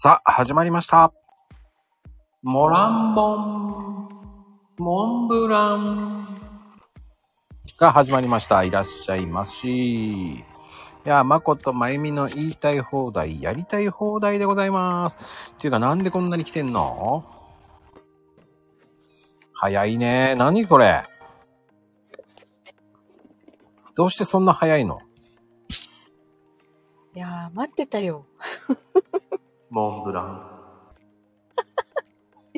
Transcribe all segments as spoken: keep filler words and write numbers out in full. さあ始まりました。モランボンモンブランが始まりました。いらっしゃいまし。いやまことまゆみの言いたい放題やりたい放題でございます。っていうかなんでこんなに来てんの？早いね。何これ。どうしてそんな早いの？いやー待ってたよ。モンブラン。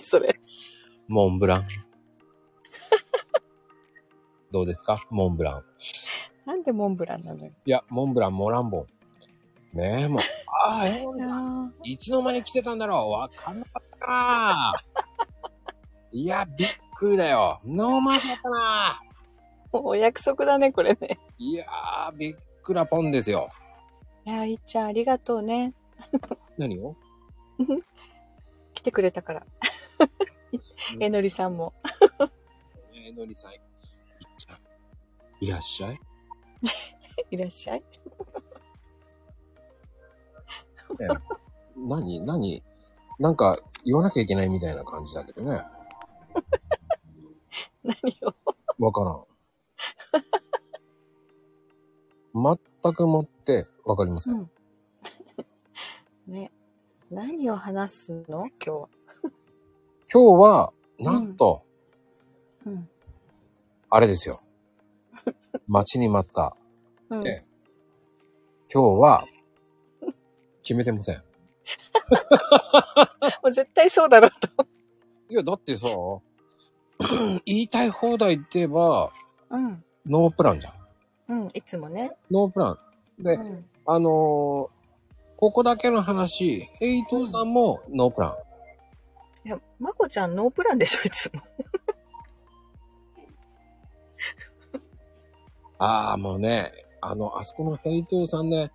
それ。モンブラン。どうですか？モンブラン。なんでモンブランなのよ。いや、モンブラン、モランボン。ねえ、もう。ああ、えー、な。いつの間に来てたんだろう。わかんなかったな。いや、びっくりだよ。ノーマークだったな。もうお約束だね、これね。いやー、びっくらポンですよ。いやー、いっちゃん、ありがとうね。何を？来てくれたから。えのりさんもえのりさんいらっしゃいいらっしゃい何何なんか言わなきゃいけないみたいな感じだけどね何をわからん全くもってわかりません、うんね、何を話すの今日は今日は、なんと、うんうん、あれですよ。待ちに待った。うん、今日は、決めてません。もう絶対そうだろうと。いや、だってさ、言いたい放題って言えば、うん、ノープランじゃん。うん、いつもね。ノープラン。で、うん、あのー、ここだけの話、ヘイトさんもノープラン。いや、まこちゃんノープランでしょ、いつも。ああ、もうね、あの、あそこのヘイトさんね、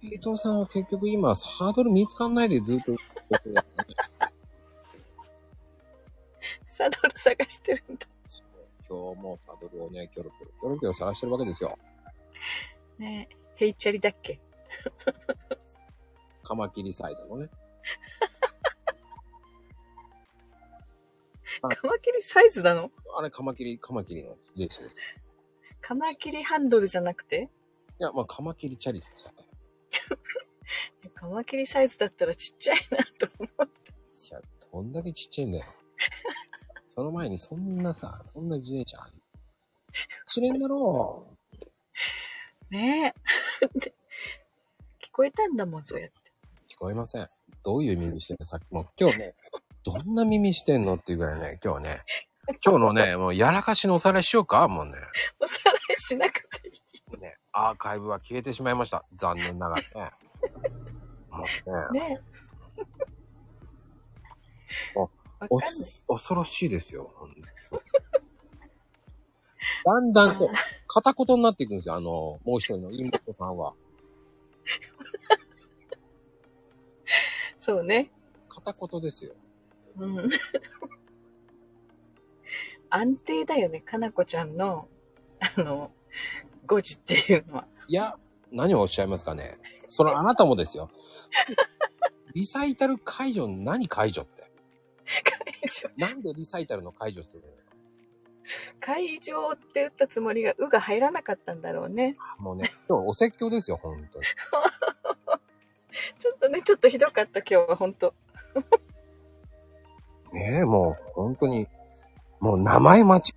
ヘイトさんは結局今、ハードル見つかんないでずっと。サドル探してるんだ。今日もサドルをね、キョロキョロ、キョロキョロ探してるわけですよ。ねえ、ヘイチャリだっけ？カマキリサイズのね。カマキリサイズなの？あれカマキリ、カマキリの自転車です。カマキリハンドルじゃなくて？いや、まあカマキリチャリですね。カマキリサイズだったらちっちゃいなと思って。いや、どんだけちっちゃいんだよ。その前にそんなさ、そんな自転車知れんだろう。ねえ。聞こえたんだもん、そうやって。聞こえません。どういう耳してんの？さっきも今日ね。どんな耳してんのっていうぐらいね、今日ね、今日のね、もうやらかしのおさらいしようか、もうね。おさらいしなくていい。ね、アーカイブは消えてしまいました。残念ながらね。もうね。ねお、お、恐ろしいですよ。だんだんこう、片言になっていくんですよ、あの、もう一人の妹さんは。そうね。片言ですよ。うん、安定だよね、かなこちゃんの、あの、ごじっていうのは。いや、何をおっしゃいますかね。それあなたもですよ。リサイタル解除、何解除って。解除。なんでリサイタルの解除するの？解除って打ったつもりが、うが入らなかったんだろうね。もうね、今日お説教ですよ、本当に。ちょっとね、ちょっとひどかった、今日は、本当。ねえ、もう、本当に、もう名前待ち。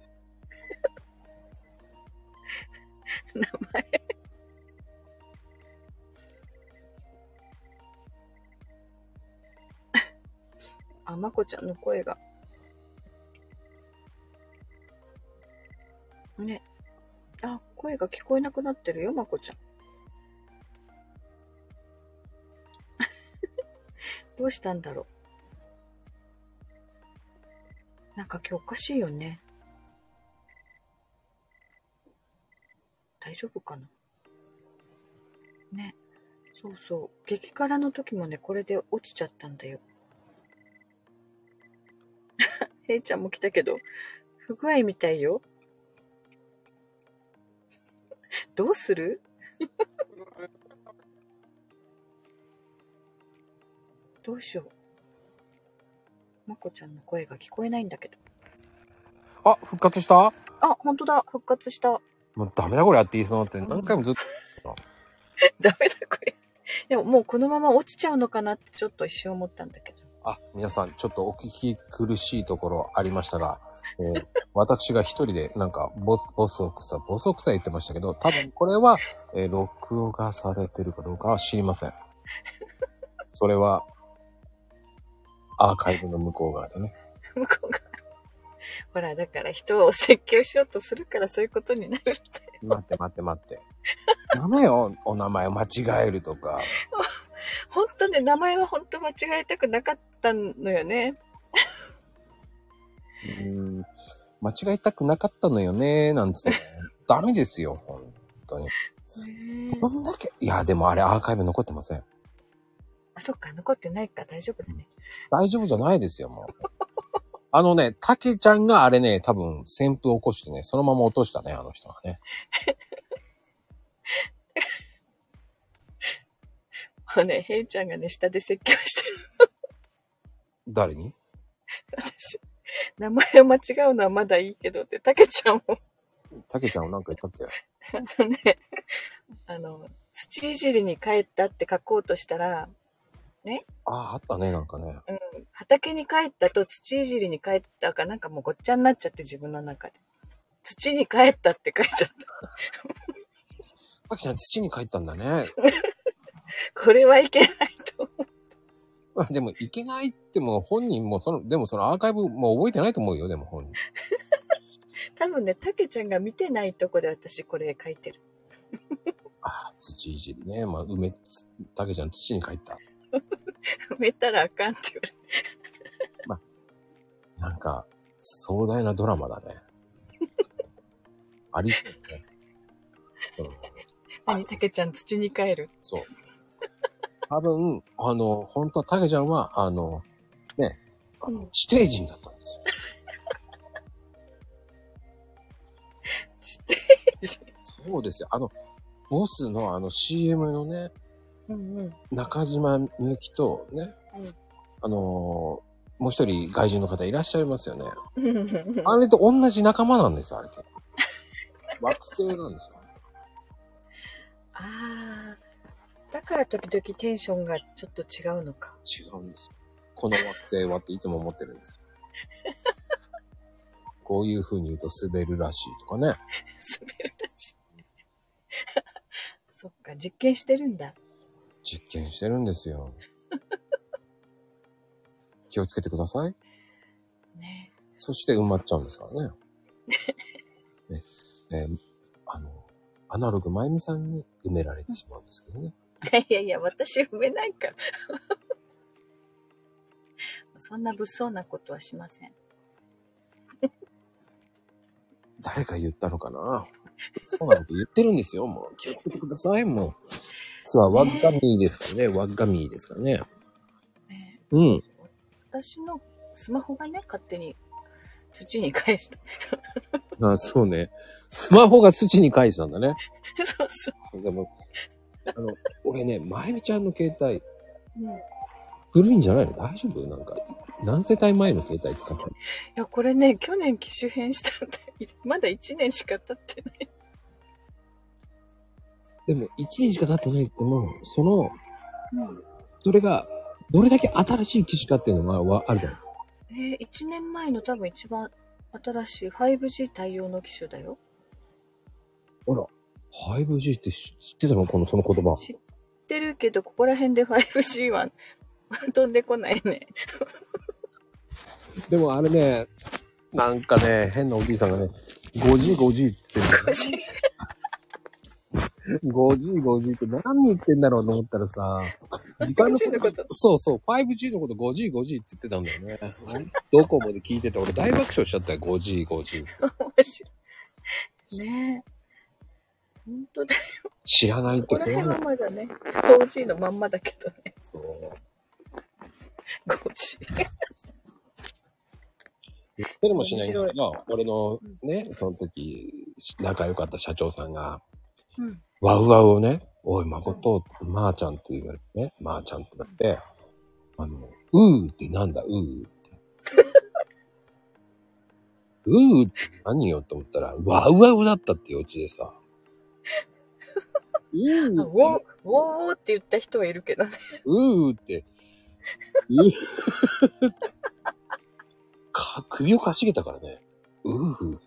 名前あ、まこちゃんの声が。ね。あ、声が聞こえなくなってるよ、まこちゃん。どうしたんだろう。なんか今日おかしいよね。大丈夫かな？ね。そうそう。激辛の時もね、これで落ちちゃったんだよ。ヘイちゃんも来たけど、不具合みたいよ。どうする？どうしよう。まこちゃんの声が聞こえないんだけど。あ、復活した。あ、ほんとだ、復活した。もうダメだこれやっていいそうって何回もずっとダメだこれ。でももうこのまま落ちちゃうのかなってちょっと一瞬思ったんだけど。あ、皆さんちょっとお聞き苦しいところありましたが、えー、私が一人でなんかボソクサボソクサ言ってましたけど、多分これは、えー、録音がされてるかどうかは知りません。それはアーカイブの向こう側でね。向こう側。ほらだから人を説教しようとするからそういうことになるって。待って待って待って。ダメよ、お名前間違えるとか。本当ね、名前は本当間違えたくなかったのよね。うーん、間違えたくなかったのよねなんつってダメですよ本当に。どんだけ。いやでもあれアーカイブ残ってません。あ、そっか、残ってないか、大丈夫だね。大丈夫じゃないですよもう。あのね、たけちゃんがあれね、多分旋風を起こしてね、そのまま落としたね、あの人がね。もうね、ヘイちゃんがね、下で説教してる。誰に？私、名前を間違うのはまだいいけどって、たけちゃんも。たけちゃんもなんか言ったっけ？あのね、あの、土いじりに帰ったって書こうとしたら、ね。ああ、あったね、なんかね。うん。畑に帰ったと土いじりに帰ったかなんかもうごっちゃになっちゃって自分の中で。土に帰ったって書いちゃった。たけちゃん土に帰ったんだね。これはいけないと思った。でもいけないってもう本人もそのでもそのアーカイブもう覚えてないと思うよ。でも本人多分ね、たけちゃんが見てないとこで私これ書いてる。ああ、土いじりね。まあ埋めたけちゃん土に書いた。埋めたらあかんって言われてまあなんか壮大なドラマだね。ありそうね。何、たけちゃん土に帰る。そう。多分、あの、本当はたけちゃんは、あの、ね、あの、地底人だったんですよ。地底人。そうですよ。あの、ボスのあの シーエム のね、うんうん、中島みゆきとね、うん、あの、もう一人外人の方いらっしゃいますよね。あれと同じ仲間なんですよ、あれって。惑星なんですよ。ああ、だから時々テンションがちょっと違うのか。違うんですよ。この惑星はっていつも思ってるんですよ。こういう風に言うと滑るらしいとかね。滑るらしい。そっか、実験してるんだ。実験してるんですよ。気をつけてください。ね。そして埋まっちゃうんですからね。ね、えー、あの、アナログまゆみさんに埋められてしまうんですけどね。いやいや、私埋めないから。そんな物騒なことはしません。誰か言ったのかな。そうなんて言ってるんですよ。もう気をつけてください。もう実はワッガミーですからね。ワッガミーですからね。ね、うん。私のスマホがね、勝手に土に返した。あ、そうね。スマホが土に返したんだね。そうそう。でも、あの、俺ね、まゆみちゃんの携帯、うん、古いんじゃないの？大丈夫？なんか、何世帯前の携帯使ったの？いや、これね、去年機種変したんだ。まだいちねんしか経ってない。でも、いちねんしか経ってないっても、その、うん、それが、どれだけ新しい機種かっていうのがあるじゃない。えー、いちねんまえの多分一番新しい ファイブジー 対応の機種だよ。あら、ファイブジー って知ってたの？この、その言葉。知ってるけど、ここら辺で ファイブジー は飛んでこないね。でもあれね、なんかね、変なおじいさんがね、ごジー、ごジー って言ってる。ごジー ごジー、ごジー って何言ってんだろうと思ったらさ、時間のこと、そうそう、ファイブジー のこと ごジー、ごジー って言ってたんだよね。ドコモで聞いてて、俺大爆笑しちゃったよ、ごジー、ごジー。面白い。ねえ。ほんとだよ。知らないってことこの辺はまだね、フォージー のまんまだけどね。そう。ごジー。言ってるもしないんだけど、俺のね、その時、仲良かった社長さんが、うん、ワウワウをね、おい、まこと、まーちゃんって言われてね、まーちゃんってなって、あの、うーってなんだ、うーって。うーって何よって思ったら、ワウワウだったっていうオチでさ。うーって。ウォー、ウォーって言った人はいるけどね。うーって。うーか、首をかしげたからね。うー。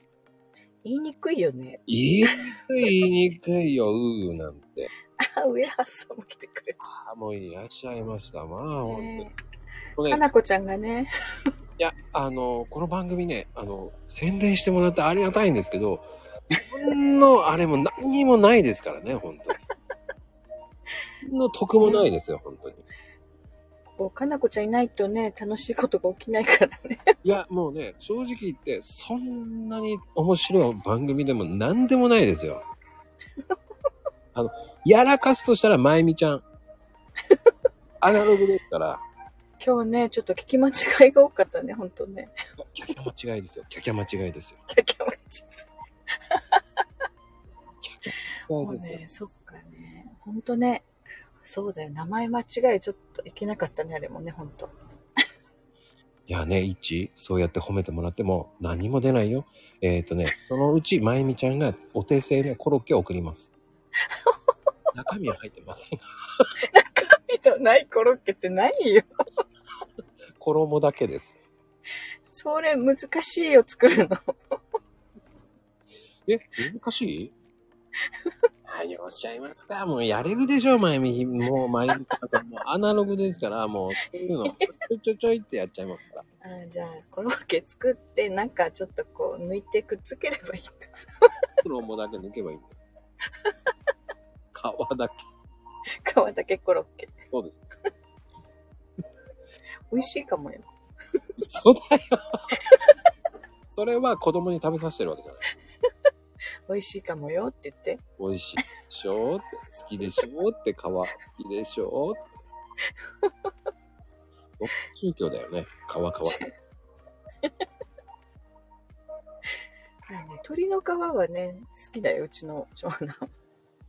言いにくいよね。言いにくい、言いにくいよ、うーなんて。あ、ウエハースさんも来てくれた。あ、もういらっしゃいました。まあ、ほんとに。かなこちゃんがね。いや、あの、この番組ね、あの、宣伝してもらってありがたいんですけど、ほんのあれも何にもないですからね、ほんとに。ほんの得もないですよ、ほんとに。こう、かなこちゃんいないとね、楽しいことが起きないからね。いや、もうね、正直言って、そんなに面白い番組でも何でもないですよ。あの、やらかすとしたら、まゆみちゃん。アナログですから。今日ね、ちょっと聞き間違いが多かったね、ほんとね。キャキャ間違いですよ。キャキャ間違いですよ。キャキャ間違い。キャキャ間違いですよ。もうね、そっかね。ほんとね。そうだよ。名前間違えちょっといけなかったね、あれもね、ほんと。いやね、いっち、そうやって褒めてもらっても何も出ないよ。えっとね、そのうち、まゆみちゃんがお手製のコロッケを送ります。中身は入ってません。中身のないコロッケって何よ。衣だけです。それ難しいよ、作るの。え、難しい？何をおっしゃいますか。もうやれるでしょう、前見。もう前見とかさんもうアナログですから、もうそういうのちょいちょいちょいってやっちゃいますから。あ、じゃあコロッケ作ってなんかちょっとこう抜いてくっつければいいか。衣だけ抜けばいい。皮だけ。皮だけコロッケ。そうです。美味しいかもよ。そうだよ。それは子供に食べさせてるわけじゃない。美味しいかもよって言って。美味しいでしょって、好きでしょって、皮好きでしょって。僕宗教だよね。皮皮。鶏の皮はね好きだよ、うちの長男。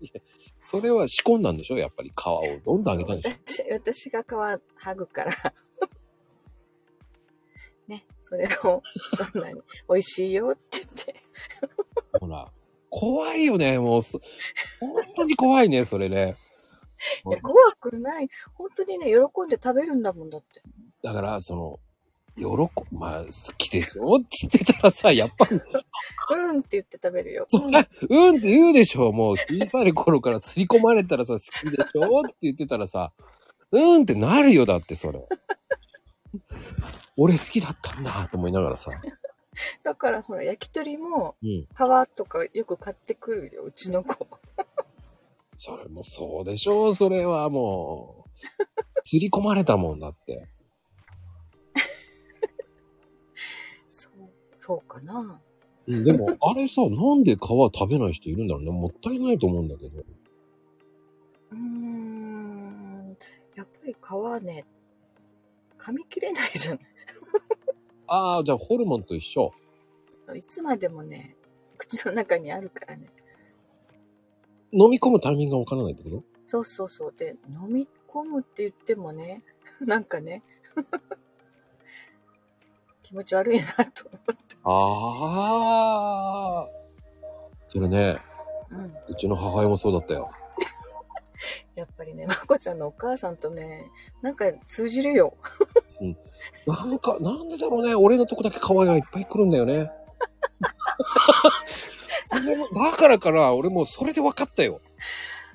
いや、それは仕込んだんでしょ、やっぱり皮をどんどん揚げたんでしょ。私、私が皮剥ぐからね、それを長男に美味しいよって言って。ほら。怖いよね、もう、本当に怖いね、それね。いや、怖くない。本当にね、喜んで食べるんだもんだって。だから、その、喜、まあ、好きでしょって言ってたらさ、やっぱり。うんって言って食べるよ。そんな、うんって言うでしょ、もう、小さい頃からすり込まれたらさ、好きでしょって言ってたらさ、うんってなるよ、だって、それ。俺好きだったんだ、と思いながらさ。だからほら、焼き鳥も皮とかよく買ってくるよ、うん、うちの子。それもそうでしょう、それはもうすり込まれたもんだって。そう、そうかな。でもあれさ、なんで皮食べない人いるんだろうね。もったいないと思うんだけど。うーん、やっぱり皮ね、噛み切れないじゃない。ああ、じゃあホルモンと一緒。いつまでもね、口の中にあるからね。飲み込むタイミングがわからないってこと？そうそうそう。で、飲み込むって言ってもね、なんかね、気持ち悪いなと思って。ああ、それね、うん、うちの母親もそうだったよ。やっぱりね、まこちゃんのお母さんとね、なんか通じるよ。うん、なんか、なんでだろうね、俺のとこだけ可愛いがいっぱい来るんだよね。それも、だからかな、俺もうそれで分かったよ。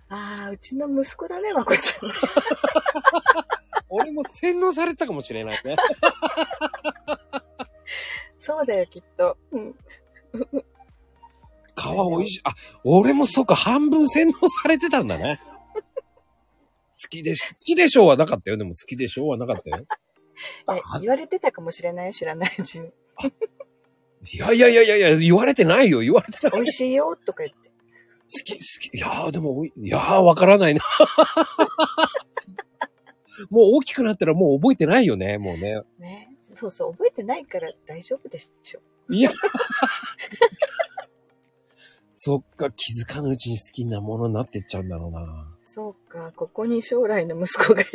ああ、うちの息子だね、まこちゃん。俺も洗脳されたかもしれないね。そうだよ、きっと。うん。皮おいしい。あ、俺もそうか、半分洗脳されてたんだね。好きでしょ、好きでしょうはなかったよ。でも好きでしょうはなかったよ。言われてたかもしれないよ、知らないうちに。いやいやいやいや、言われてないよ、言われてない。美味しいよ、とか言って。好き、好き。いやー、でも、いやー、わからないな。もう大きくなったらもう覚えてないよね、もうね。ね。そうそう、覚えてないから大丈夫でしょ。いや。そっか、気づかぬうちに好きなものになってっちゃうんだろうな。そうか、ここに将来の息子がいる。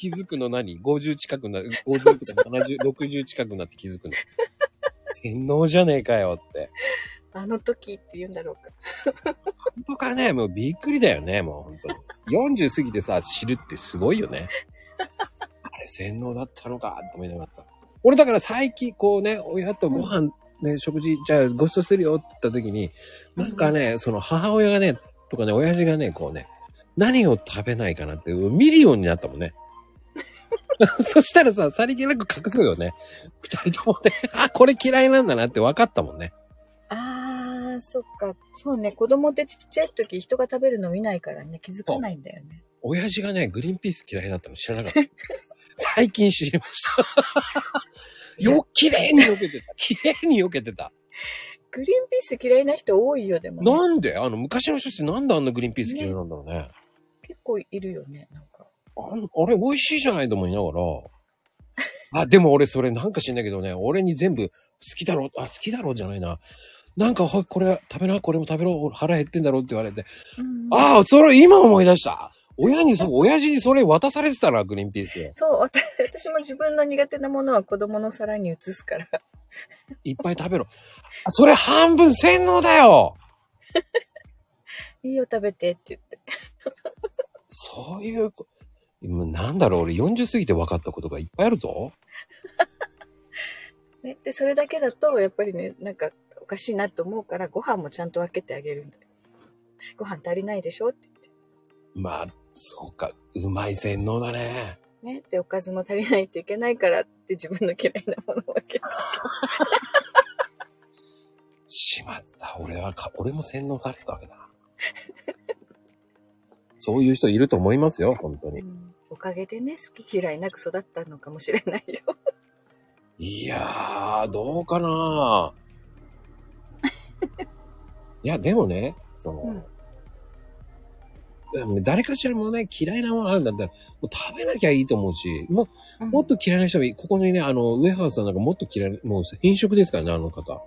気づくの何 ?ごじゅう 近くな、ごじゅうとかななじゅう、ろくじゅう近くなって気づくの。洗脳じゃねえかよって。あの時って言うんだろうか。本当かね、もうびっくりだよね、もう本当に。よんじゅう過ぎてさ、知るってすごいよね。あれ洗脳だったのか、と思いながらさ。俺だから最近こうね、親とご飯、ね、食事、じゃあごちそうするよって言った時に、なんかね、その母親がね、とかね、親父がね、こうね、何を食べないかなって、ミリオンになったもんね。そしたらさ、さりげなく隠すよね。二人ともね、あ、これ嫌いなんだなって分かったもんね。あー、そっか。そうね、子供ってちっちゃい時人が食べるの見ないからね、気づかないんだよね。親父がね、グリーンピース嫌いだったの知らなかった。最近知りました。よ、綺麗に避けてた。綺麗に避けてた。グリーンピース嫌いな人多いよ、でも、ね。なんであの、昔の人ってなんであんなグリーンピース嫌いなんだろうね。ね、結構いるよね、なんか。あ, あれ、美味しいじゃないと思いながら。あ、でも俺それなんか知んないけどね、俺に全部好きだろう、あ、好きだろうじゃないな。なんか、はい、これ食べな、これも食べろ、腹減ってんだろうって言われて。ああ、それ今思い出した。親に、そう、親父にそれ渡されてたな、グリーンピース。そう、私も自分の苦手なものは子供の皿に移すから。いっぱい食べろ。それ半分洗脳だよ。いいよ、食べてって言って。そういう、なんだろう、俺よんじゅう過ぎて分かったことがいっぱいあるぞ。ね、で、それだけだと、やっぱりね、なんかおかしいなと思うから、ご飯もちゃんと分けてあげるんだよ。ご飯足りないでしょって言って。まあ、そうか、うまい洗脳だね。ね、で、おかずも足りないといけないからって自分の嫌いなものを分けて。しまった、俺はか、俺も洗脳されてたわけだ。そういう人いると思いますよ、本当に。うん、おかげでね、好き嫌いなく育ったのかもしれないよ。いやー、どうかな。いや、でもね、その。うん、誰かしらもね、嫌いなものあるんだったら、もう食べなきゃいいと思うし、も、もっと嫌いな人もいい。ここにね、あの、ウェハースさんなんかもっと嫌い、もう偏食ですからね、あの方。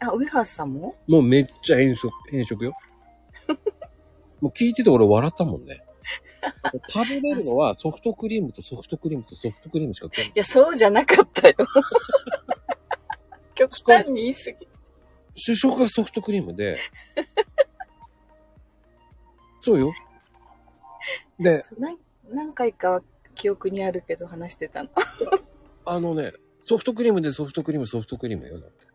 あ、ウェハースさんも？もうめっちゃ偏食、偏食よ。もう聞いてて俺笑ったもんね。食べれるのはソフトクリームとソフトクリームとソフトクリームしか食えない。いや、そうじゃなかったよ。極端に言い過ぎ。主食がソフトクリームで、そうよ。で、何、何回かは記憶にあるけど話してたの。あのね、ソフトクリームでソフトクリーム、ソフトクリームよ。だって。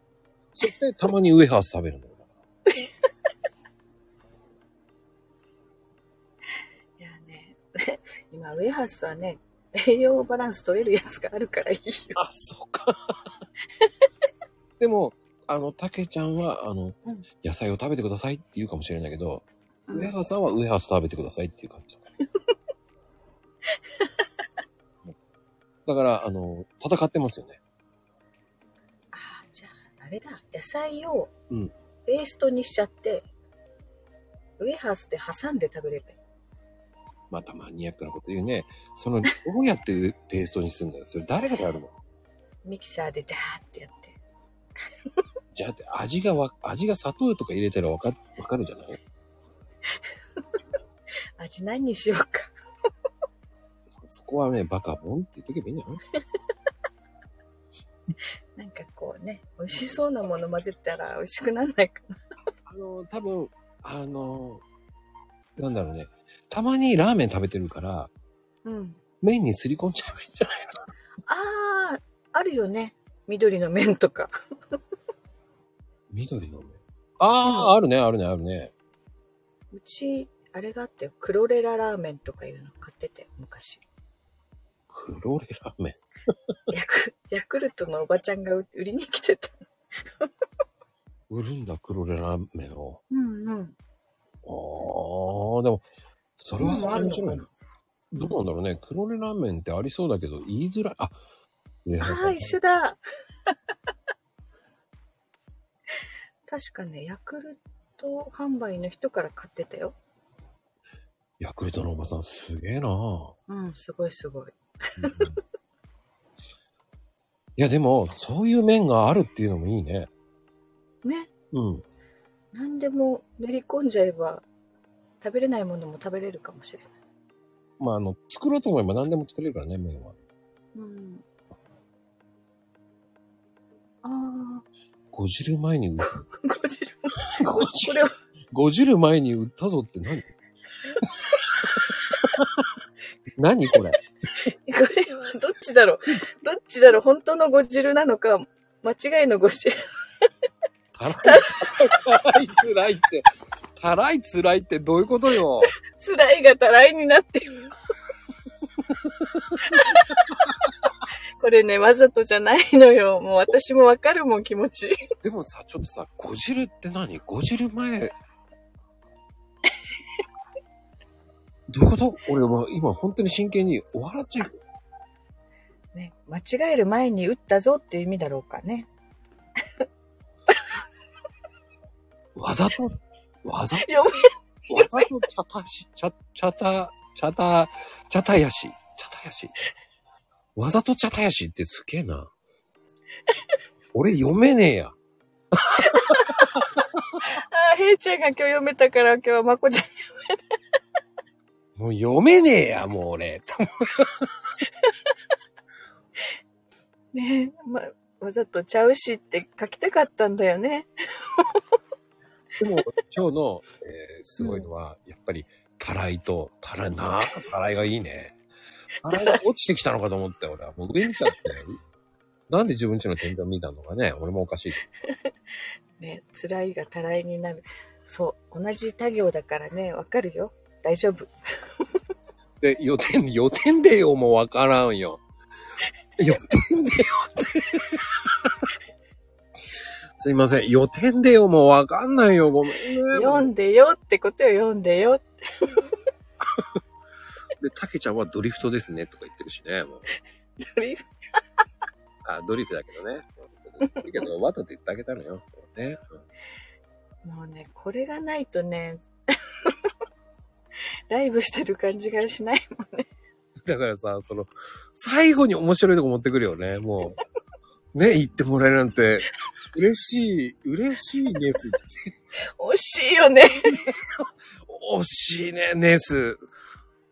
そしてたまにウエハース食べるのよ。いやね、今ウエハースはね、栄養バランス取れるやつがあるからいいよ。あ、そうか。でも、あの、たけちゃんは、あの、うん、野菜を食べてくださいって言うかもしれないけど、ウエハースさんはウエハース食べてくださいっていう感じ。だから、あの、戦ってますよね。ああ、じゃあ、あれだ。野菜をペーストにしちゃって、うん、ウエハースで挟んで食べればいい。またマニアックなこと言うね。その、どうやってペーストにするんだよ。それ誰がやるの？ミキサーでジャーってやって。じゃあって、味がわ、味が砂糖とか入れたらわか、わかるじゃない？味何にしようか。そこはね、バカボンって言っとけばいいんじゃない？なんかこうね、美味しそうなもの混ぜたら美味しくなんないかな。あの、多分、あの、なんだろうね、たまにラーメン食べてるから、うん、麺にすり込んじゃえばいいんじゃないの？あー、あるよね、緑の麺とか。緑の麺。あー、うん、あるね、あるね、あるね。うち、あれがあったよ。クロレララーメンとかいうの買ってて、昔。クロレラーメンヤク、ヤクルトのおばちゃんが売りに来てた。売るんだ、クロレラーメンを。うんうん。ああ、でも、それはそれ面白いな。どうなんだろうね。クロレラーメンってありそうだけど、言いづらい。あ、ああ、一緒だ。確かね、ヤクルト販売の人から買ってたよ。ヤクルトのおばさんすげえな。うん、すごいすごい。うん、いやでもそういう面があるっていうのもいいね。ね。うん。何でも塗り込んじゃえば食べれないものも食べれるかもしれない。まあ、あの、作ろうと思えば何でも作れるからね、麺は。うん。ああ。ご汁前に売った。ご汁ご汁ご汁前に売ったぞって何何これこれはどっちだろうどっちだろう本当のご汁なのか、間違いのご汁。たらい、たらいつらいって。たらいつらいってどういうことよ。つらいがたらいになってる。これね、わざとじゃないのよ。もう私もわかるもん、気持ち。でもさ、ちょっとさ、ご汁って何？ご汁前。どういうこと？俺は今本当に真剣に笑っちゃう。ね、間違える前に打ったぞっていう意味だろうかね。わざと、わざと、わざとちゃたし、ちゃ、ちゃた、ちゃた、ちゃたやし、ちゃたやし。わざとちゃたやしってすげえな。俺読めねえや。あ、ヘイちゃんが今日読めたから今日はまこちゃん読めた。もう読めねえや、もう俺。ねえ、ま、わざとちゃうしって書きたかったんだよね。でも今日の、えー、すごいのは、うん、やっぱりたらいとたらいなたらいがいいね。たらいが落ちてきたのかと思って俺はもう上見ちゃって、なんで自分家の天井見たのかね、俺もおかしい。ね、辛いがたらいになる。そう同じ他行だからね、わかるよ。大丈夫。で予定予定でよもうわからんよ。予定でよって。すいません。予定でよ。もうわかんないよ。ごめんね。読んでよってことよ。読んでよって。で、たけちゃんはドリフトですね。とか言ってるしね。もうドリフトあ、ドリフだけどね。だけど、わざと言ってあげたのよ。ね、うん。もうね、これがないとね、ライブしてる感じがしないもんね。だからさ、その、最後に面白いとこ持ってくるよね。もう、ね、言ってもらえるなんて。嬉しい、嬉しいネス。惜しいよね。惜しいね、ネス。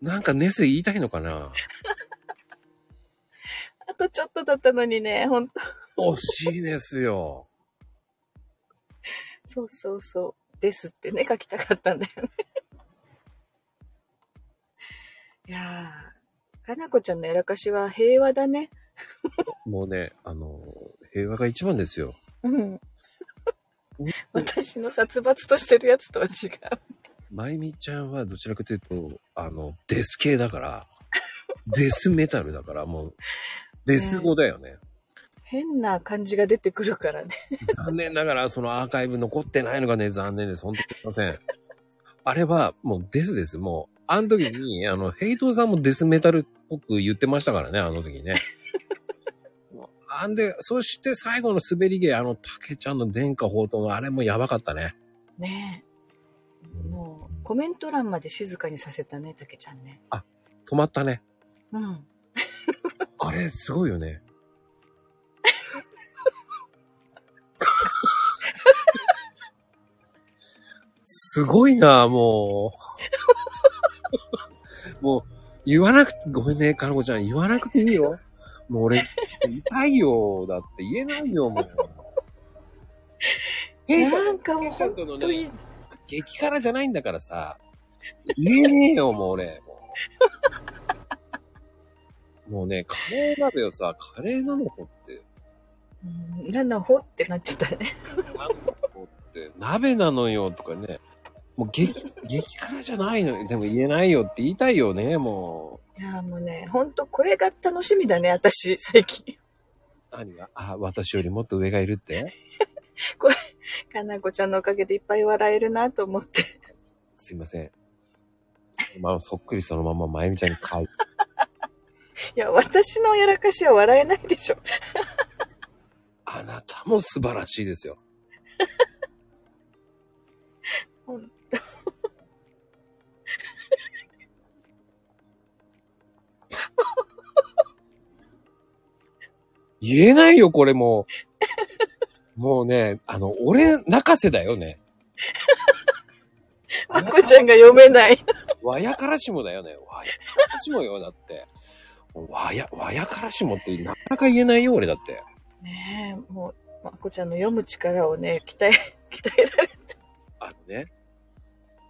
なんかネス言いたいのかな。あとちょっとだったのにね、ほんと。惜しいですよ。そうそうそう。ですってね、書きたかったんだよね。いやー、かなこちゃんのやらかしは平和だね。もうね、あの、平和が一番ですよ。うん、私の殺伐としてるやつとは違う。まゆみちゃんはどちらかというとあのデス系だからデスメタルだからもうデス語だよね、変な感じが出てくるからね。残念ながらそのアーカイブ残ってないのがね、残念です、本当にすいません。あれはもうデスです。もうあの時にあのヘイトさんもデスメタルっぽく言ってましたからね、あの時ね。あんで、そして最後の滑り芸、あの、たけちゃんの殿下宝刀のあれもやばかったね。ねえ。もう、コメント欄まで静かにさせたね、たけちゃんね。あ、止まったね。うん。あれ、すごいよね。すごいな、もう。もう、言わなくて、ごめんね、かなこちゃん、言わなくていいよ。もう俺、痛いよ、だって言えないよ、もう。えー、ちゃん、なんかもう本当に、ね、激辛じゃないんだからさ、言えねえよ、もう俺。もうね、カレー鍋をさ、カレーなのほって。うん、なのほってなっちゃったね。なのほって、鍋なのよ、とかね。もう激、激辛じゃないのよ。でも言えないよって言いたいよね、もう。いやもうね、ほんとこれが楽しみだね、私、最近。何が？あ、私よりもっと上がいるってこれ、かなこちゃんのおかげでいっぱい笑えるなと思って。すいません。まあ、そっくりそのまままゆみちゃんに買う。いや、私のやらかしは笑えないでしょ。あなたも素晴らしいですよ。ほんと。言えないよ、これもう。もうね、あの、俺、泣かせだよね。まこちゃんが読めない。わやからしもだよね。わやからしもよ、だって。わや、わやからしもってなかなか言えないよ、俺だって。ねえ、もう、まこちゃんの読む力をね、鍛え、鍛えられて。あのね、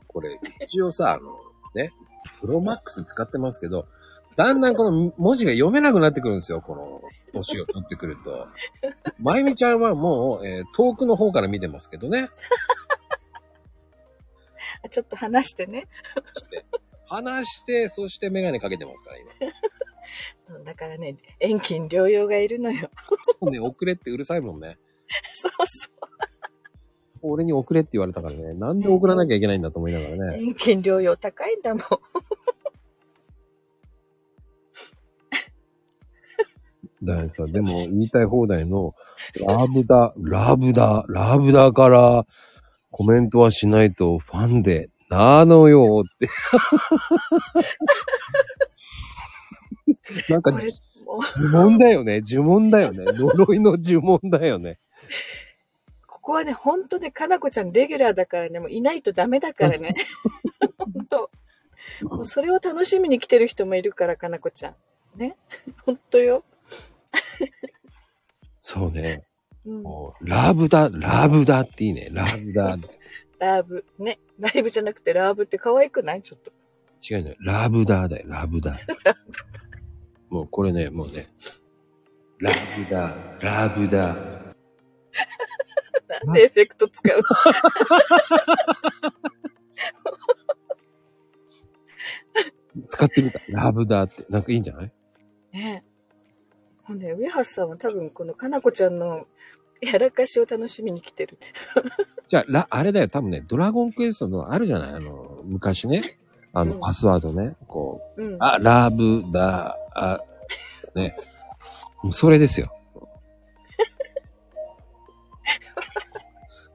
これ、一応さ、あの、ね、プロマックス使ってますけど、だんだんこの文字が読めなくなってくるんですよ、この年を取ってくると。まゆみちゃんはもう、えー、遠くの方から見てますけどね。ちょっと離してね。離して、そしてメガネかけてますから、今。だからね、遠近療養がいるのよ。そうね、遅れってうるさいもんね。そうそう。俺に遅れって言われたからね、なんで送らなきゃいけないんだと思いながらね。遠近療養高いんだもん。だからさ、でも言いたい放題の、ラブだ、ラブだ、ラブだから、コメントはしないとファンで、なのよって。なんか、呪文だよね、呪文だよね。呪いの呪文だよね。ここはね、ほんとね、かなこちゃんレギュラーだからね、もういないとダメだからね。ほんと。もうそれを楽しみに来てる人もいるから、かなこちゃん。ね。ほんとよ。そうね、うん、もうラブだラブだっていいね、ラブだラブね、ライブじゃなくてラブって可愛くない？ちょっと違うね、ラブだだよ、ラブだもうこれね、もうね、ラブだラブだなんでエフェクト使う使ってみた、ラブだってなんかいいんじゃないね。ほんで、上橋さんは多分このかなこちゃんのやらかしを楽しみに来てる。じゃあ、あれだよ、多分ね、ドラゴンクエストのあるじゃない、あの、昔ね、あの、パスワードね、うん、こう、うん、あ、ラブだ、あ、ね、もうそれですよ。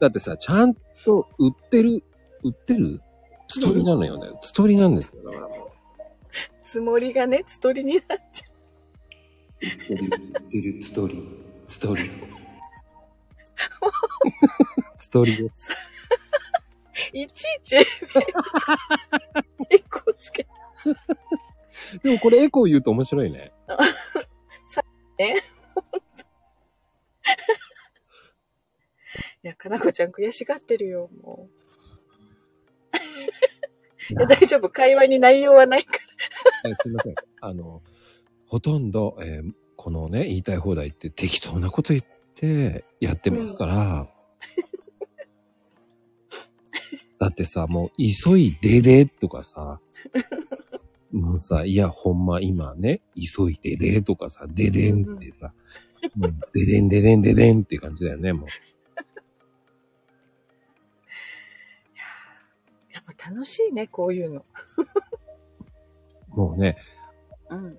だってさ、ちゃんと売ってる、売ってるつとりなのよね。つとりなんですよ、だからもう。つもりがね、つとりになっちゃう。てるてるつとりつとりつとりです。いちいちエコーつけ。でもこれエコー言うと面白いね。さえ。いや、かなこちゃん悔しがってるよ、もう。いや、大丈夫、会話に内容はないから。すいません、あの。ほとんど、えー、このね、言いたい放題って適当なこと言ってやってますから。うん、だってさ、もう急いででとかさ、もうさ、いやほんま今ね、急いででとかさ、ででんってさ、うん、もうででんででんででんって感じだよね、もう。やっぱ楽しいね、こういうの。もうね、うん。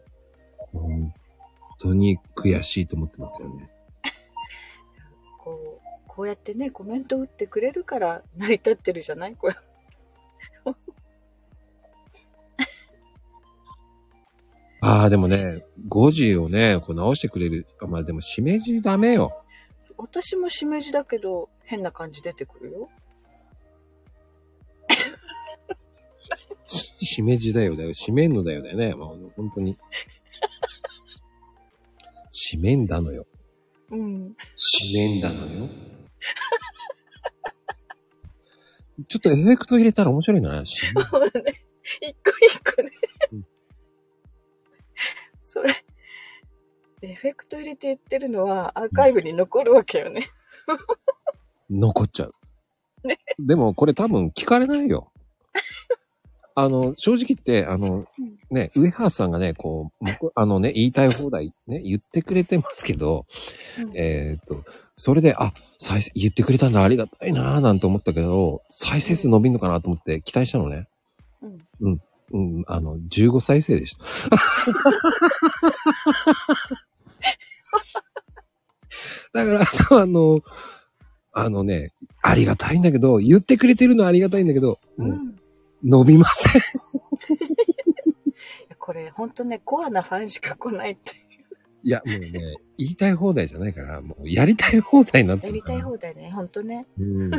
本当に悔しいと思ってますよね。こう、こうやってね、コメント打ってくれるから成り立ってるじゃない？これ。ああ、でもね、ごじをね、こう直してくれる。まあでも、しめじダメよ。私もしめじだけど、変な感じ出てくるよ。し, しめじだよだよ。しめんのだよだよね。まあ、本当に。しめんだのよ。うん。しめんだのよ。ちょっとエフェクト入れたら面白いんじゃない？しめん。そうね。一個一個ね。うん、それ、エフェクト入れて言ってるのはアーカイブに残るわけよね。残っちゃう。ね。でもこれ多分聞かれないよ。あの、正直言って、あの、ね、上原さんがね、こう、あのね、言いたい放題ね、言ってくれてますけど、うん、えっと、それで、あ、再生、言ってくれたんだ、ありがたいなぁ、なんて思ったけど、再生数伸びんのかなと思って期待したのね。うん。うん。うん、あの、じゅうごさいせいでした。だから、そう、あの、あのね、ありがたいんだけど、言ってくれてるのはありがたいんだけど、うん、伸びません。これ、ほんとね、コアなファンしか来ないっていう。いや、もうね、言いたい放題じゃないから、もうやりたい放題になってる。やりたい放題ね、ほんとね。うん、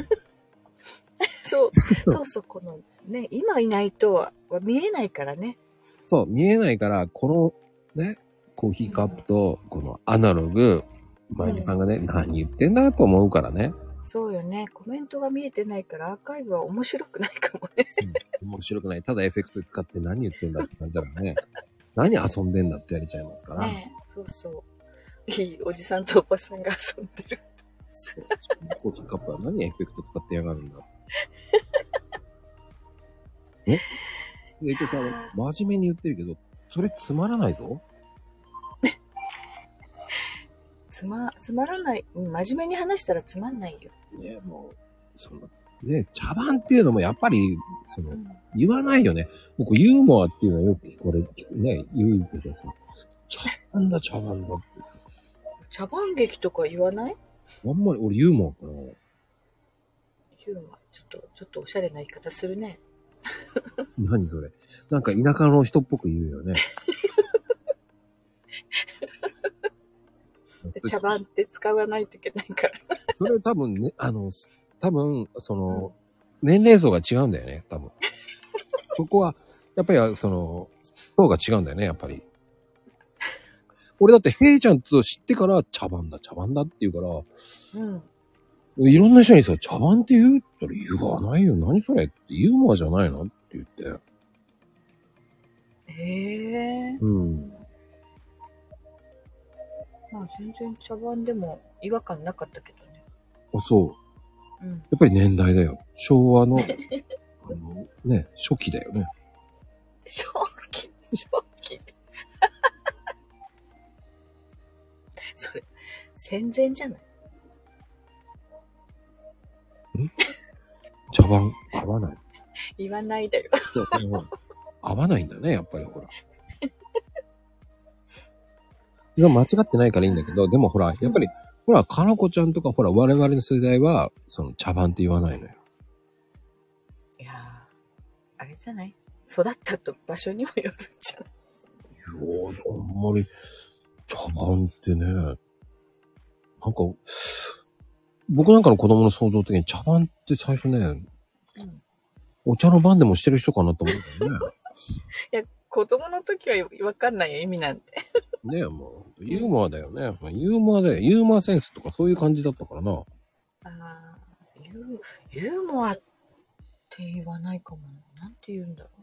そう、そうそう、この、ね、今いないと見えないからね。そう、見えないから、このね、コーヒーカップと、このアナログ、まゆみさんがね、うん、何言ってんだと思うからね。そうよね。コメントが見えてないから、アーカイブは面白くないかもね。うん、面白くない。ただエフェクト使って何言ってんだって感じだからね。何遊んでんだってやれちゃいますから。ね、そうそう。いいおじさんとおばさんが遊んでる。そう。コーヒーカップは何エフェクト使ってやがるんだ。え？えっと、真面目に言ってるけど、それつまらないぞ。つま、つまらない。真面目に話したらつまんないよ。ねえ、もう、その、ね茶番っていうのもやっぱり、その、うん、言わないよね。僕、ユーモアっていうのはよく、これ、ね、言うけど、茶番だ、茶番だって。茶番劇とか言わない？あんまり、俺、ユーモアかな。ユーモア、ちょっと、ちょっとおしゃれな言い方するね。何それ。なんか田舎の人っぽく言うよね。茶番って使わないといけないから。それ多分ね、あの、多分、その、うん、年齢層が違うんだよね、多分。そこは、やっぱり、その、層が違うんだよね、やっぱり。俺だって、ヘイちゃんと知ってから、茶番だ、茶番だって言うから、うん。いろんな人にさ、茶番って言うったら言わないよ、何それって、ユーモアじゃないのって言って。へぇー。うん。まあ全然茶番でも違和感なかったけどね。あ、そう。うん、やっぱり年代だよ。昭和の、あの、ね、初期だよね。初期初期それ、戦前じゃないん？茶番、合わない。言わないだよ。合わないんだね、やっぱりほら。間違ってないからいいんだけど、でもほら、やっぱり、ほら、かなこちゃんとか、ほら、我々の世代は、その、茶番って言わないのよ。いやー、あれじゃない？育ったと場所にもよるんじゃない？いやー、あんまり、茶番ってね、なんか、僕なんかの子供の想像的に茶番って最初ね、うん、お茶の番でもしてる人かなと思うんだよね。いや、子供の時は分かんないよ、意味なんて。ねえ、もう、ユーモアだよね。ユーモアだよ。ユーモアセンスとかそういう感じだったからな。あー、ユー、ユーモアって言わないかもな。なんて言うんだろう。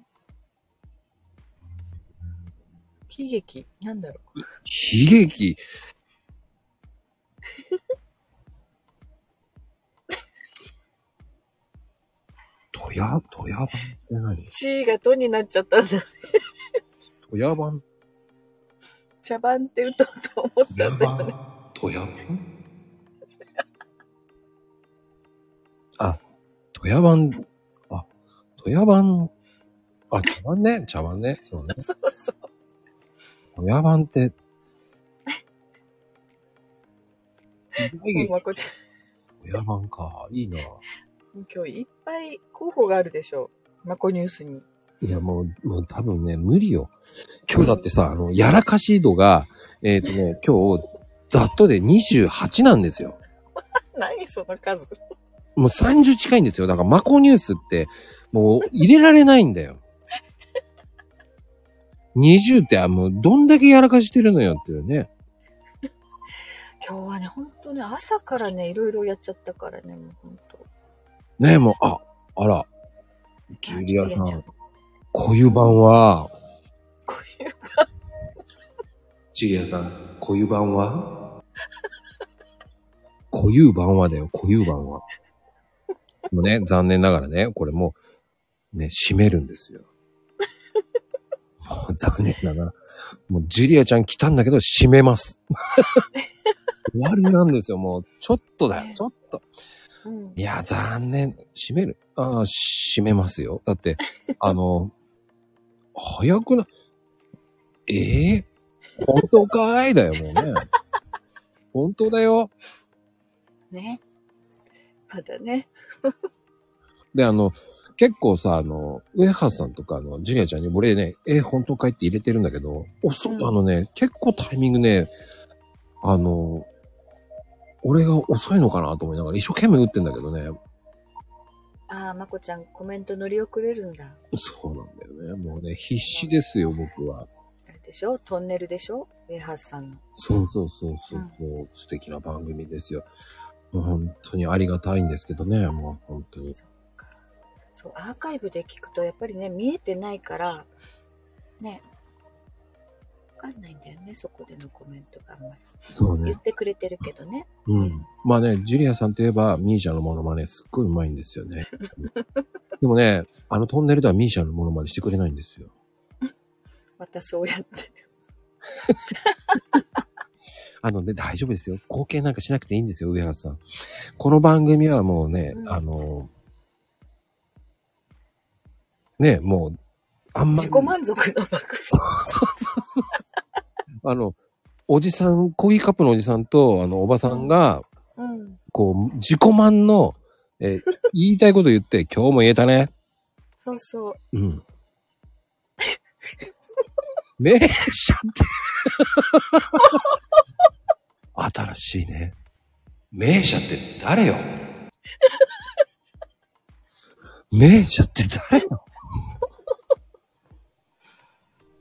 喜劇なんだろう。悲劇とや、とやばんって何？ちがとになっちゃったんだね。とやばん。茶番って歌うと思ったんだよね。とやばん？あ、とやばん。あ、とやばん。あ、茶番ね。茶番ね。そうね。そうそう。とやばんって。まこちゃん。とやばんか。いいな。今日いっぱい候補があるでしょう。まこニュースに。いや、もう、もう多分ね、無理よ。今日だってさ、あの、やらかし度が、えっとね、今日、ざっとでにじゅうはちなんですよ。何その数？もうさんじゅう近いんですよ。だから、マコニュースって、もう入れられないんだよ。にじゅうって、あ、もう、どんだけやらかしてるのよっていうね。今日はね、ほんとね、朝からね、いろいろやっちゃったからね、もうほんと。ねえ、もう、あ、あら、ジュリアさん。小湯版は、小湯版ジュリアさん、小湯版は小湯版はだよ、小湯版は。もうね、残念ながらね、これもう、ね、閉めるんですよ。もう残念ながら。もうジュリアちゃん来たんだけど、閉めます。終わりなんですよ、もう。ちょっとだよ、ちょっと。うん、いや、残念。閉める？ああ、閉めますよ。だって、あの、早くな、ええー、本当かーいだよ、もうね。本当だよ。ね。まだね。で、あの、結構さ、あの、ウェハーさんとか、あの、ジュリアちゃんに、俺ね、えー、本当かいって入れてるんだけど、おそ、うん、あのね、結構タイミングね、あの、俺が遅いのかなと思いながら一生懸命打ってんだけどね。ああ、まこちゃんコメント乗り遅れるんだ。そうなんだよね。もうね、必死ですよ、僕は。でしょ、トンネルでしょ、ウェハースさんの。そうそうそうそう、うん、素敵な番組ですよ。本当にありがたいんですけどね、もう本当に。そうか。そう、アーカイブで聞くとやっぱりね、見えてないから、ね、わかんないんだよね、そこでのコメントがあんまり。そうね。言ってくれてるけどね。うん。まあね、ジュリアさんといえば、ミーシャのモノマネすっごいうまいんですよね。でもね、あのトンネルではミーシャのモノマネしてくれないんですよ。またそうやって。あのね、大丈夫ですよ。貢献なんかしなくていいんですよ、上原さん。この番組はもうね、うん、あの、ね、もう、あんま自己満足の番組。そうそうそう。あの、おじさん、コーヒーカップのおじさんと、あの、おばさんが、うんうん、こう、自己満の、え、言いたいこと言って、今日も言えたね。そうそう。うん。名車って新しいね。名車って誰よ。名車って誰よ。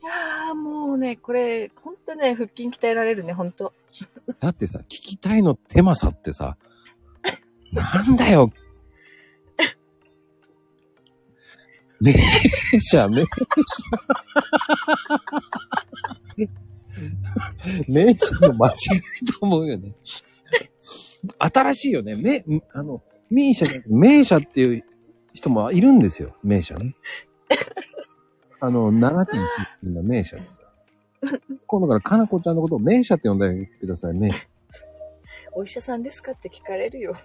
いやー、もうね、これほんとね、腹筋鍛えられるね、ほんと。だってさ、聞きたいの手間さってさ、なんだよ。名車、名車。名車の間違いと思うよね。新しいよね。め、あの、名車、名車っていう人もいるんですよ。名車ね。あの、ななてんいち っていうのは名車です。今度からかなこちゃんのことを名車って呼んでください、名車。お医者さんですかって聞かれるよ。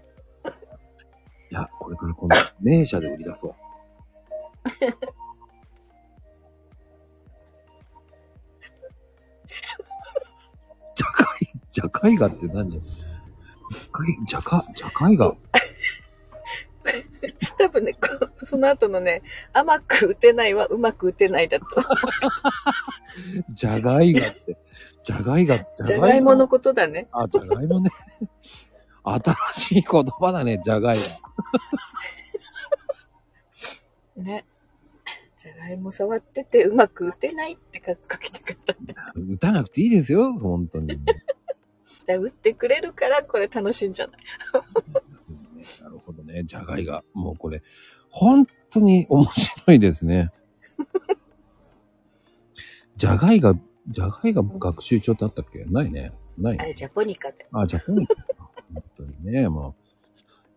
いや、これから今度、名車で売り出そう。じゃかい、じゃかいがって何じゃ、じゃか、じゃかいが。多分ね、その後のね、甘く打てないはうまく打てないだと。じゃがいがって、じゃがいが、じゃがいものことだね。あ、じゃがいもね。新しい言葉だね、じゃがいは。ね。じゃがいも触っててうまく打てないって書きたかったんだ。打たなくていいですよ、本当に。じゃあ打ってくれるからこれ楽しいんじゃない。なるほどね、じゃがいが。もうこれ、本当に面白いですね。じゃがいが、じゃがいが学習帳ってあったっけ、ないね。ない、ね。あれ、ジャポニカで。あ、ジャポニカ。本当にね、もう。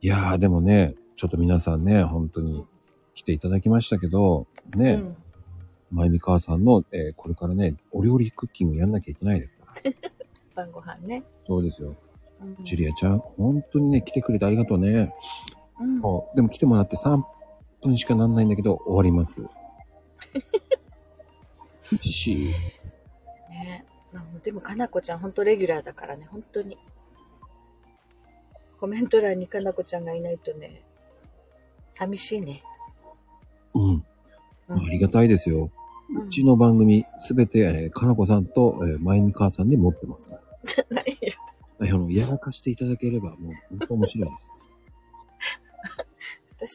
いやー、でもね、ちょっと皆さんね、本当に。来ていただきましたけど、ね、うん、まゆみ母さんの、えー、これからね、お料理クッキングやんなきゃいけないですから。晩ご飯ね。そうですよ。うん、ジュリアちゃん、本当にね、来てくれてありがとうね。うん、もうでも来てもらってさんぷんしかなんないんだけど、終わります。厳しい。ね、まあ、でも、かなこちゃん、本当レギュラーだからね、本当に。コメント欄にかなこちゃんがいないとね、寂しいね。うん。ありがたいですよ。うん、うちの番組、すべて、かなこさんと、えー、まゆみ母さんで持ってますから。何言うの？あの、やらかしていただければ、もう、本当面白いです。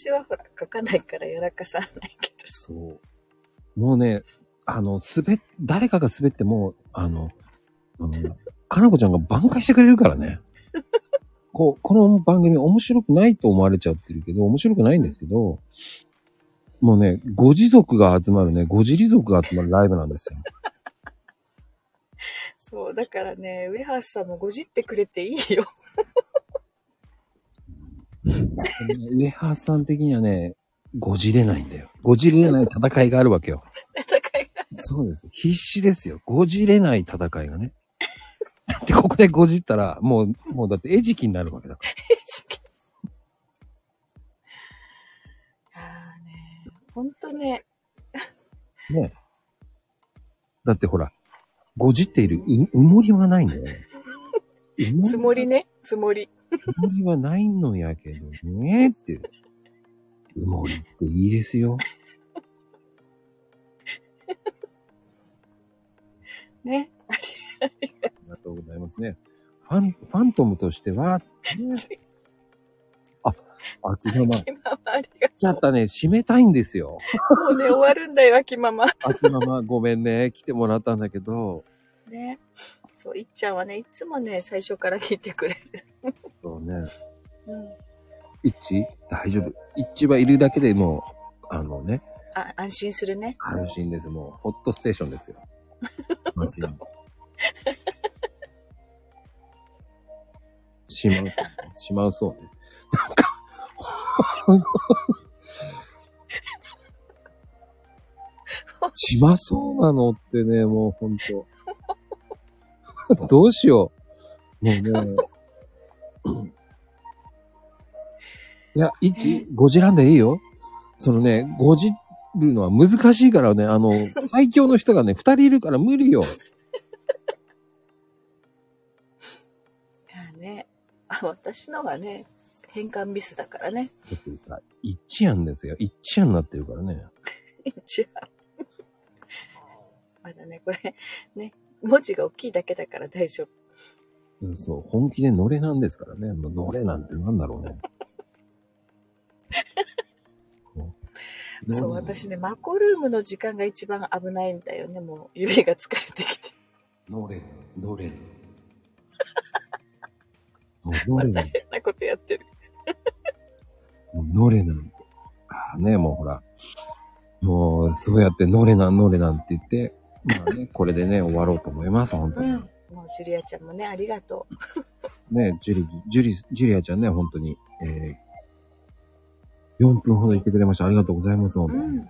私はほら、書かないからやらかさないけど。そう。もうね、あの、すべ、誰かが滑っても、あの、あのかなこちゃんが挽回してくれるからね。こう、この番組面白くないと思われちゃってるけど、面白くないんですけど、もうね、ご自族が集まるね、ご自利族が集まるライブなんですよ。そう、だからね、上橋さんもごじってくれていいよ。上橋さん的にはね、ごじれないんだよ。ごじれない戦いがあるわけよ。戦いがある。そうです。必死ですよ。ごじれない戦いがね。だってここでごじったら、もう、もうだって餌食になるわけだから。餌食。ほんとね。ねえ。だってほら、ごじっている、う、うもりはないんだよね。つもりね、つもり。うもりはないのやけどね、っていう。うもりっていいですよ。ね。ありがとうございますね。ファン、ファントムとしては、ね、あ、秋ママ。秋ママありがとう。ちょっとね、締めたいんですよ。もうね、終わるんだよ、秋ママ。秋ママ、ごめんね。来てもらったんだけど。ね。そう、いっちゃんはね、いつもね、最初から聞いてくれる。そうね。うん。いっち大丈夫。いっちはいるだけでもう、あのね。あ、安心するね。安心です。もう、ホットステーションですよ。マジで。しまう、しまうそうね。なんか、しまそうなのってね、もうほんと。どうしよう。もうね。いや、いち、ごじらんでいいよ。そのね、ごじるのは難しいからね、あの、最強の人がね、二人いるから無理よ。私のはね、変換ミスだからね。一案ですよ。一案になってるからね。一案。まだね、これ、ね、文字が大きいだけだから大丈夫。うん、そう、本気でノレなんですからね。ノレなんてなんだろうね。そう、そう、私ね、マコルームの時間が一番危ないんだよね。もう指が疲れてきて。ノレ、ノレ。ノレなんて。また変なことやってる。ノレなんて。ああね、もうほら。もう、そうやってノレなん、ノレなんて言って、まあね、これでね、終わろうと思います、本当に。うん、もう、ジュリアちゃんもね、ありがとう。ね、ジュリ、ジュリ、ジュリアちゃんね、本当に、えー、よんぷんほどいてくれました。ありがとうございます、本当に。うん。い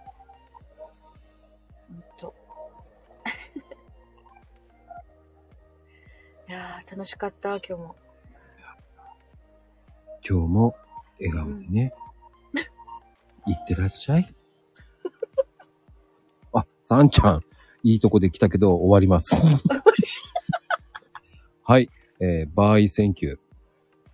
やー、楽しかった、今日も。今日も笑顔でね、うん、いってらっしゃい。あ、さんちゃん、いいとこで来たけど終わります。はい、えー、バイセンキュー。